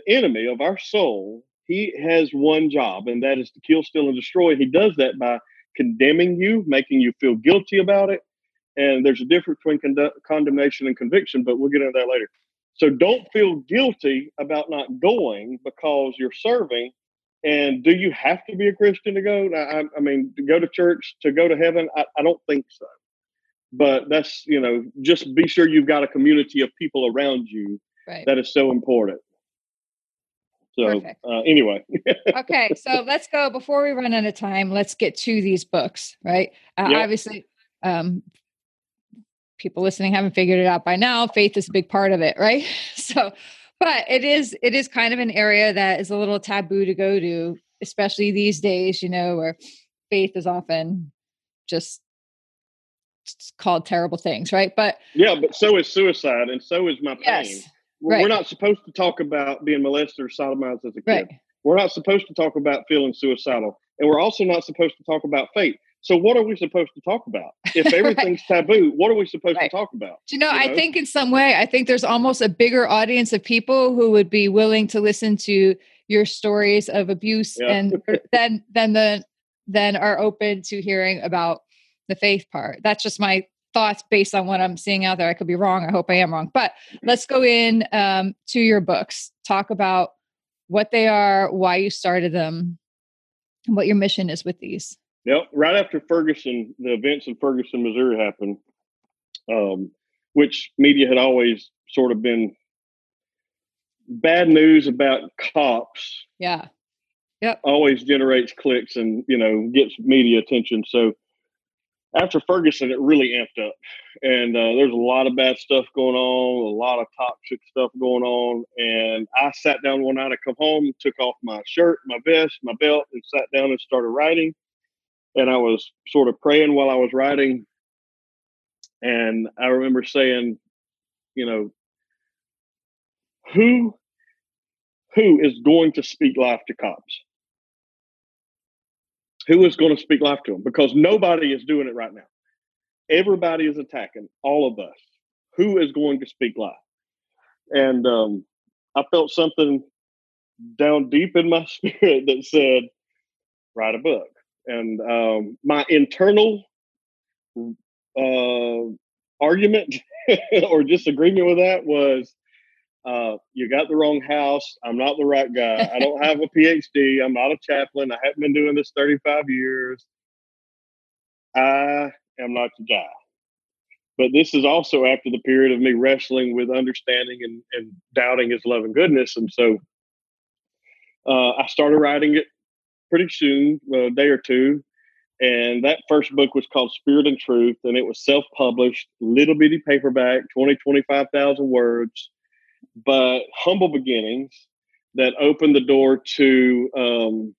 The enemy of our soul, he has one job, and that is to kill, steal, and destroy. He does that by condemning you, making you feel guilty about it. And there's a difference between cond- condemnation and conviction, but we'll get into that later. So don't feel guilty about not going because you're serving. And do you have to be a Christian to go? I, I mean, to go to church, to go to heaven? I, I don't think so. But that's, you know, just be sure you've got a community of people around you. Right. That is so important. So uh, anyway. Okay. So let's go, before we run out of time, let's get to these books, right? Uh, yep. Obviously, um, people listening haven't figured it out by now. Faith is a big part of it, right? So, but it is, it is kind of an area that is a little taboo to go to, especially these days, you know, where faith is often just called terrible things, right? But yeah, but so is suicide and so is my pain. Yes. Right. We're not supposed to talk about being molested or sodomized as a kid. Right. We're not supposed to talk about feeling suicidal. And we're also not supposed to talk about faith. So what are we supposed to talk about? If everything's right. taboo, what are we supposed right. to talk about? Do you know, you I know? think in some way, I think there's almost a bigger audience of people who would be willing to listen to your stories of abuse yeah. and then than the than are open to hearing about the faith part. That's just my thoughts based on what I'm seeing out there. I could be wrong. I hope I am wrong, but let's go in um, to your books. Talk about what they are, why you started them, and what your mission is with these. Yep. Right after Ferguson, the events in Ferguson, Missouri happened, um, which media had always sort of been bad news about cops. Yeah. Yep. Always generates clicks and, you know, gets media attention. So, after Ferguson, it really amped up, and uh, there's a lot of bad stuff going on, a lot of toxic stuff going on, and I sat down one night, I come home, took off my shirt, my vest, my belt, and sat down and started writing, and I was sort of praying while I was writing, and I remember saying, you know, who, who is going to speak life to cops? Who is going to speak life to them? Because nobody is doing it right now. Everybody is attacking, all of us. Who is going to speak life? And um, I felt something down deep in my spirit that said, write a book. And um, my internal uh, argument or disagreement with that was, Uh, you got the wrong house. I'm not the right guy. I don't have a P H D. I'm not a chaplain. I haven't been doing this thirty-five years. I am not the guy. But this is also after the period of me wrestling with understanding and, and doubting his love and goodness. And so uh, I started writing it pretty soon, a day or two. And that first book was called Spirit and Truth, and it was self-published, little bitty paperback, twenty, twenty-five thousand words, but humble beginnings that opened the door to um,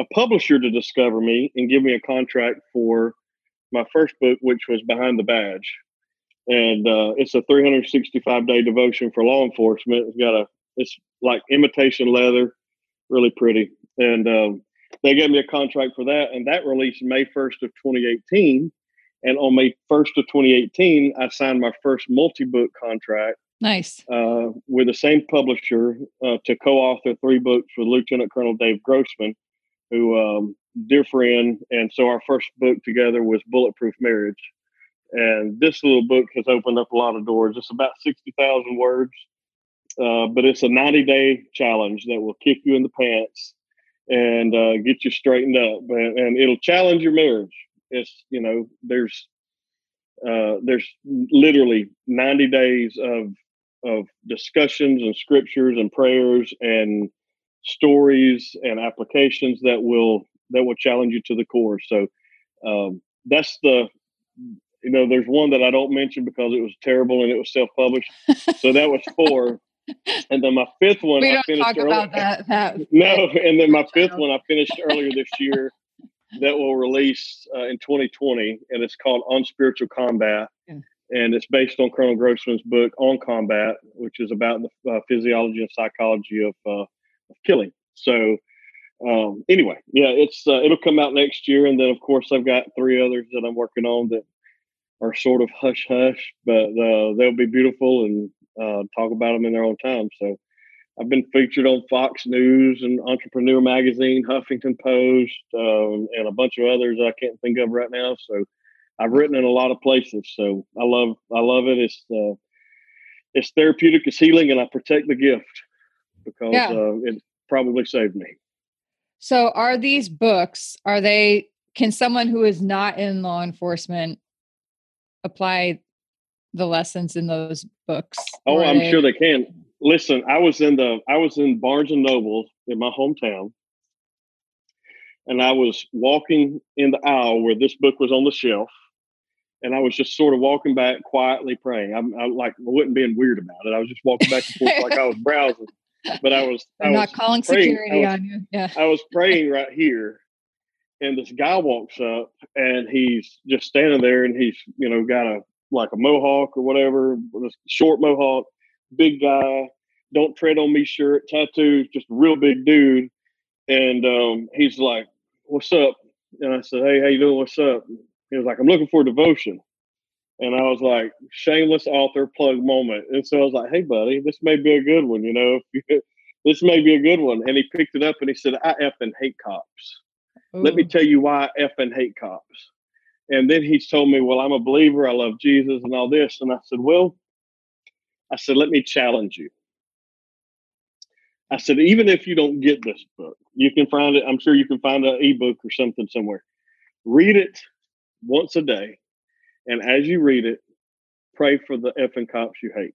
a publisher to discover me and give me a contract for my first book, which was Behind the Badge. And uh, it's a three hundred sixty-five day devotion for law enforcement. It's got a, it's like imitation leather, really pretty. And, um, they gave me a contract for that, and that released May first of twenty eighteen. And on May first of twenty eighteen, I signed my first multi-book contract. Nice. Uh, with the same publisher uh, to co-author three books with Lieutenant Colonel Dave Grossman, who, um, dear friend. And so our first book together was Bulletproof Marriage. And this little book has opened up a lot of doors. It's about sixty thousand words, uh, but it's a ninety day challenge that will kick you in the pants and uh, get you straightened up, and, and it'll challenge your marriage. It's, you know, there's uh, there's literally ninety days of of discussions and scriptures and prayers and stories and applications that will that will challenge you to the core. So um, that's the, you know, there's one that I don't mention because it was terrible and it was self-published. So that was four. And then my fifth one, we don't I finished talk early- about that, that. No, and then my fifth one I finished earlier this year that will release uh, in twenty twenty, and it's called On Spiritual Combat, yeah. And it's based on Colonel Grossman's book On Combat, which is about the uh, physiology and psychology of, uh, of killing. So um, anyway, yeah, it's uh, it'll come out next year, and then of course I've got three others that I'm working on that are sort of hush hush, but uh, they'll be beautiful and. Uh, talk about them in their own time. So I've been featured on Fox News and Entrepreneur Magazine, Huffington Post, um, and a bunch of others I can't think of right now. So I've written in a lot of places. So I love, I love it. It's uh, it's therapeutic, it's healing, and I protect the gift because yeah. uh, it probably saved me. So are these books? Are they? Can someone who is not in law enforcement apply the lessons in those books? Oh, I'm they... sure they can. Listen, I was in the, I was in Barnes and Noble in my hometown, and I was walking in the aisle where this book was on the shelf, and I was just sort of walking back quietly praying. I'm I, like, I wasn't being weird about it. I was just walking back and forth like I was browsing, but I was I'm I not was calling praying. security was, on you. Yeah, I was praying right here. And this guy walks up, and he's just standing there, and he's, you know, got a, like a mohawk or whatever, short mohawk, big guy, don't tread on me shirt, tattoos, just a real big dude. And um, he's like, what's up? And I said, hey, how you doing? What's up? He was like, I'm looking for a devotion. And I was like, shameless author plug moment. And so I was like, hey, buddy, this may be a good one, you know, this may be a good one. And he picked it up and he said, I effing hate cops. Ooh. Let me tell you why I effing hate cops. And then he told me, well, I'm a believer. I love Jesus and all this. And I said, well, I said, let me challenge you. I said, even if you don't get this book, you can find it. I'm sure you can find an ebook or something somewhere. Read it once a day. And as you read it, pray for the effing cops you hate.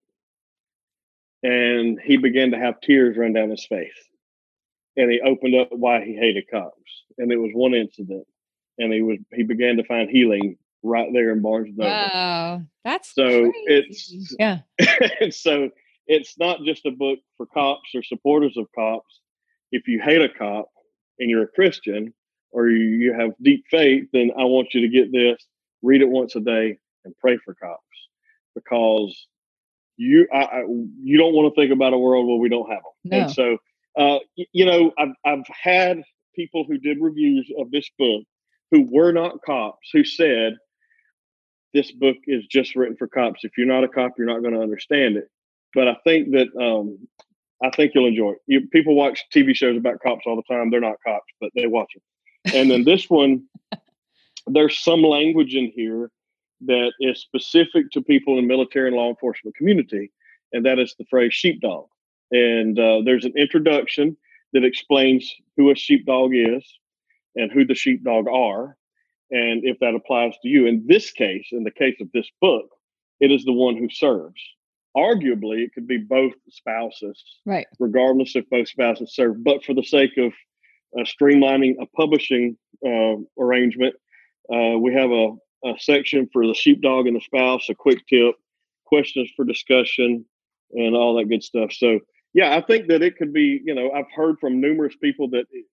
And he began to have tears run down his face. And he opened up why he hated cops. And it was one incident. And he was he began to find healing right there in Barnes and Noble. Wow, that's so crazy. It's yeah. So it's not just a book for cops or supporters of cops. If you hate a cop and you're a Christian or you, you have deep faith, then I want you to get this, read it once a day, and pray for cops, because you I, I, you don't want to think about a world where we don't have them. No. And so uh, you, you know, I've I've had people who did reviews of this book who were not cops, who said, this book is just written for cops. If you're not a cop, you're not going to understand it. But I think that, um, I think you'll enjoy it. You, people watch T V shows about cops all the time. They're not cops, but they watch them. And then this one, there's some language in here that is specific to people in the military and law enforcement community. And that is the phrase sheepdog. And uh, there's an introduction that explains who a sheepdog is and who the sheepdog are. and if that applies to you. In this case, in the case of this book, it is the one who serves. Arguably, it could be both spouses, right? Regardless if both spouses serve, but for the sake of uh, streamlining a publishing uh, arrangement, uh, we have a, a section for the sheepdog and the spouse, a quick tip, questions for discussion, and all that good stuff. So, yeah, I think that it could be, you know, I've heard from numerous people that it,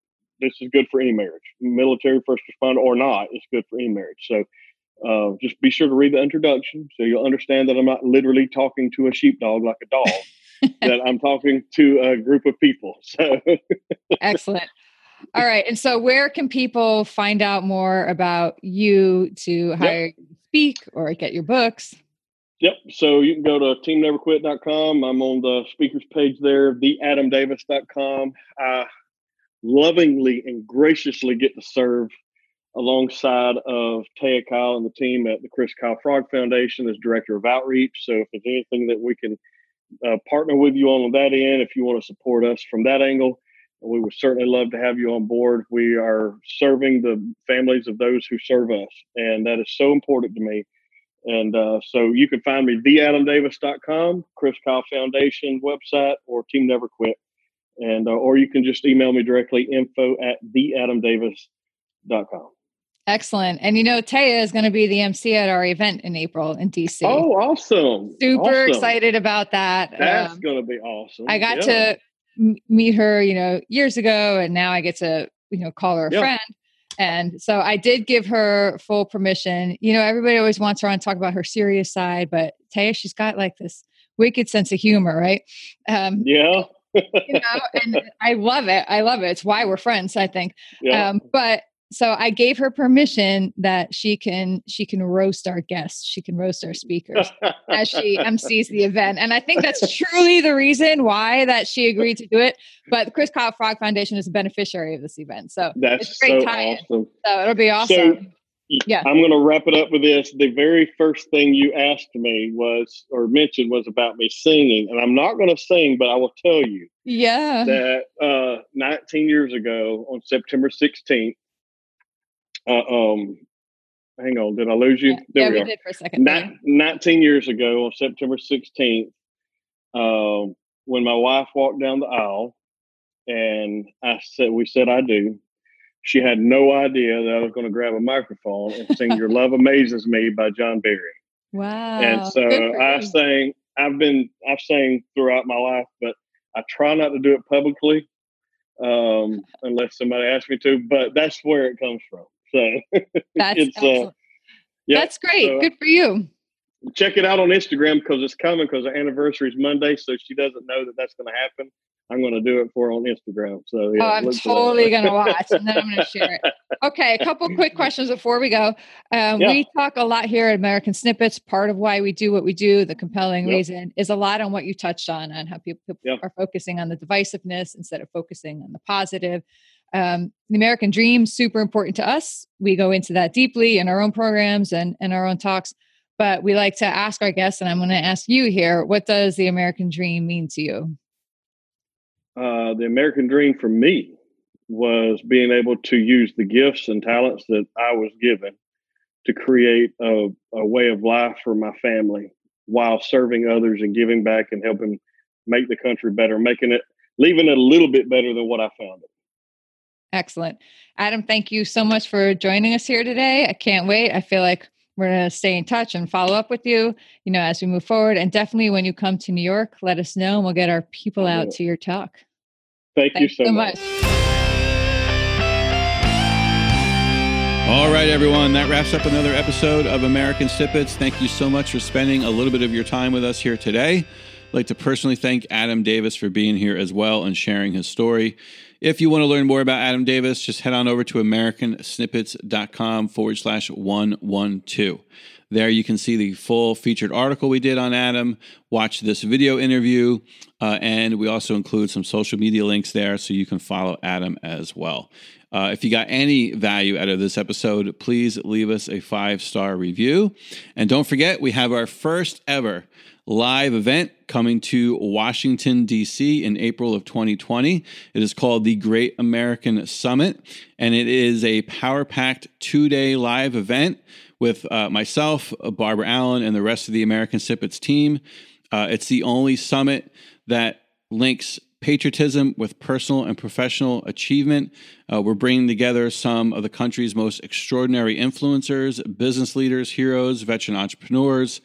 this is good for any marriage, military, first responder or not, it's good for any marriage. So Uh, just be sure to read the introduction so you'll understand that I'm not literally talking to a sheepdog like a dog, that I'm talking to a group of people. So excellent. All right. And so where can people find out more about you to hire, yep. you to speak or get your books? Yep. So you can go to team never quit dot com. I'm on the speakers page there, the adam davis dot com. I lovingly and graciously get to serve alongside of Taya Kyle and the team at the Chris Kyle Frog Foundation as Director of Outreach. So if there's anything that we can uh, partner with you on on that end, if you want to support us from that angle, we would certainly love to have you on board. We are serving the families of those who serve us, and that is so important to me. And uh, so you can find me, the adam davis dot com, Chris Kyle Foundation website, or Team Never Quit. And uh, or you can just email me directly, info at the adam davis dot com. Excellent. And you know, Taya is going to be the M C at our event in April in D C. Oh, awesome. Super awesome. Excited about that. That's um, going to be awesome. I got yeah. to m- meet her, you know, years ago, and now I get to, you know, call her a yeah. friend. And so I did give her full permission. You know, everybody always wants her on to talk about her serious side, but Taya, she's got like this wicked sense of humor, right? Um, yeah. You know, and I love it. I love it. It's why we're friends, I think. Yeah. Um, but So I gave her permission that she can she can roast our guests, she can roast our speakers as she M Cs the event. And I think that's truly the reason why that she agreed to do it. But the Chris Kyle Frog Foundation is a beneficiary of this event. So that's it's great so time. Awesome. So it'll be awesome. So yeah. I'm going to wrap it up with this. The very first thing you asked me was, or mentioned, was about me singing. And I'm not going to sing, but I will tell you yeah. that uh, nineteen years ago on September sixteenth, Uh, um, hang on, did I lose you? Yeah, there yeah, we, we did for a second. Ni- nineteen years ago on September sixteenth, uh, when my wife walked down the aisle and I said, we said, I do. She had no idea that I was going to grab a microphone and sing Your Love Amazes Me by John Berry. Wow. And so I sang, I've been, I've sang throughout my life, but I try not to do it publicly um, unless somebody asks me to, but that's where it comes from. So that's it's, uh, yeah, that's great. So, good for you. Check it out on Instagram because it's coming because the anniversary is Monday. So she doesn't know that that's going to happen. I'm going to do it for her on Instagram. So yeah, oh, I'm totally going to watch and then I'm going to share it. Okay. A couple quick questions before we go. Um, yeah. We talk a lot here at American Snippets. Part of why we do what we do, the compelling yep. reason, is a lot on what you touched on, on how people yep. are focusing on the divisiveness instead of focusing on the positive. Um, the American dream, super important to us. We go into that deeply in our own programs and in our own talks, but we like to ask our guests, and I'm going to ask you here, what does the American dream mean to you? Uh, the American dream for me was being able to use the gifts and talents that I was given to create a, a way of life for my family while serving others and giving back and helping make the country better, making it, leaving it a little bit better than what I found it. Excellent. Adam, thank you so much for joining us here today. I can't wait. I feel like we're going to stay in touch and follow up with you, you know, as we move forward. And definitely when you come to New York, let us know and we'll get our people out to your talk. Thank Thanks you so, so much. much. All right, everyone, that wraps up another episode of American Snippets. Thank you so much for spending a little bit of your time with us here today. I'd like to personally thank Adam Davis for being here as well and sharing his story. If you want to learn more about Adam Davis, just head on over to americansnippets dot com forward slash one one two. There you can see the full featured article we did on Adam, watch this video interview, uh, and we also include some social media links there so you can follow Adam as well. Uh, if you got any value out of this episode, please leave us a five-star review. And don't forget, we have our first ever live event coming to Washington, D C in April of twenty twenty. It is called the Great American Summit, and it is a power-packed two-day live event with uh, myself, Barbara Allen, and the rest of the American Snippets team. Uh, it's the only summit that links patriotism with personal and professional achievement. Uh, we're bringing together some of the country's most extraordinary influencers, business leaders, heroes, veteran entrepreneurs,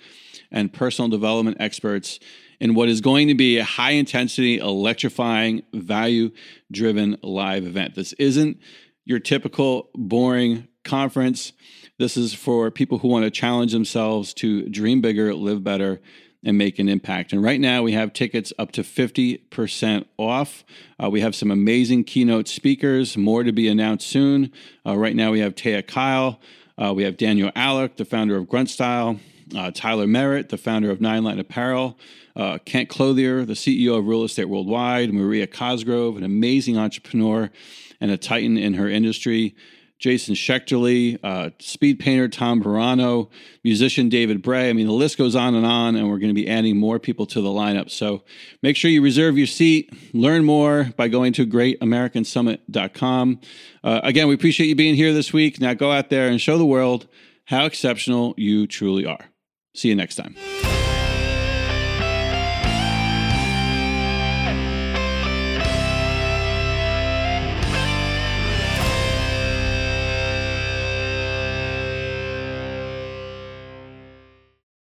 and personal development experts in what is going to be a high-intensity, electrifying, value-driven live event. This isn't your typical boring conference. This is for people who want to challenge themselves to dream bigger, live better, and make an impact. And right now we have tickets up to fifty percent off. Uh, we have some amazing keynote speakers, more to be announced soon. Uh, right now we have Taya Kyle. Uh, we have Daniel Alec, the founder of Grunt Style. Uh, Tyler Merritt, the founder of Nine Line Apparel, uh, Kent Clothier, the C E O of Real Estate Worldwide, Maria Cosgrove, an amazing entrepreneur and a titan in her industry, Jason Schechterle, uh, speed painter Tom Verano, musician David Bray. I mean, the list goes on and on, and we're going to be adding more people to the lineup. So make sure you reserve your seat. Learn more by going to great american summit dot com. Uh, again, we appreciate you being here this week. Now go out there and show the world how exceptional you truly are. See you next time.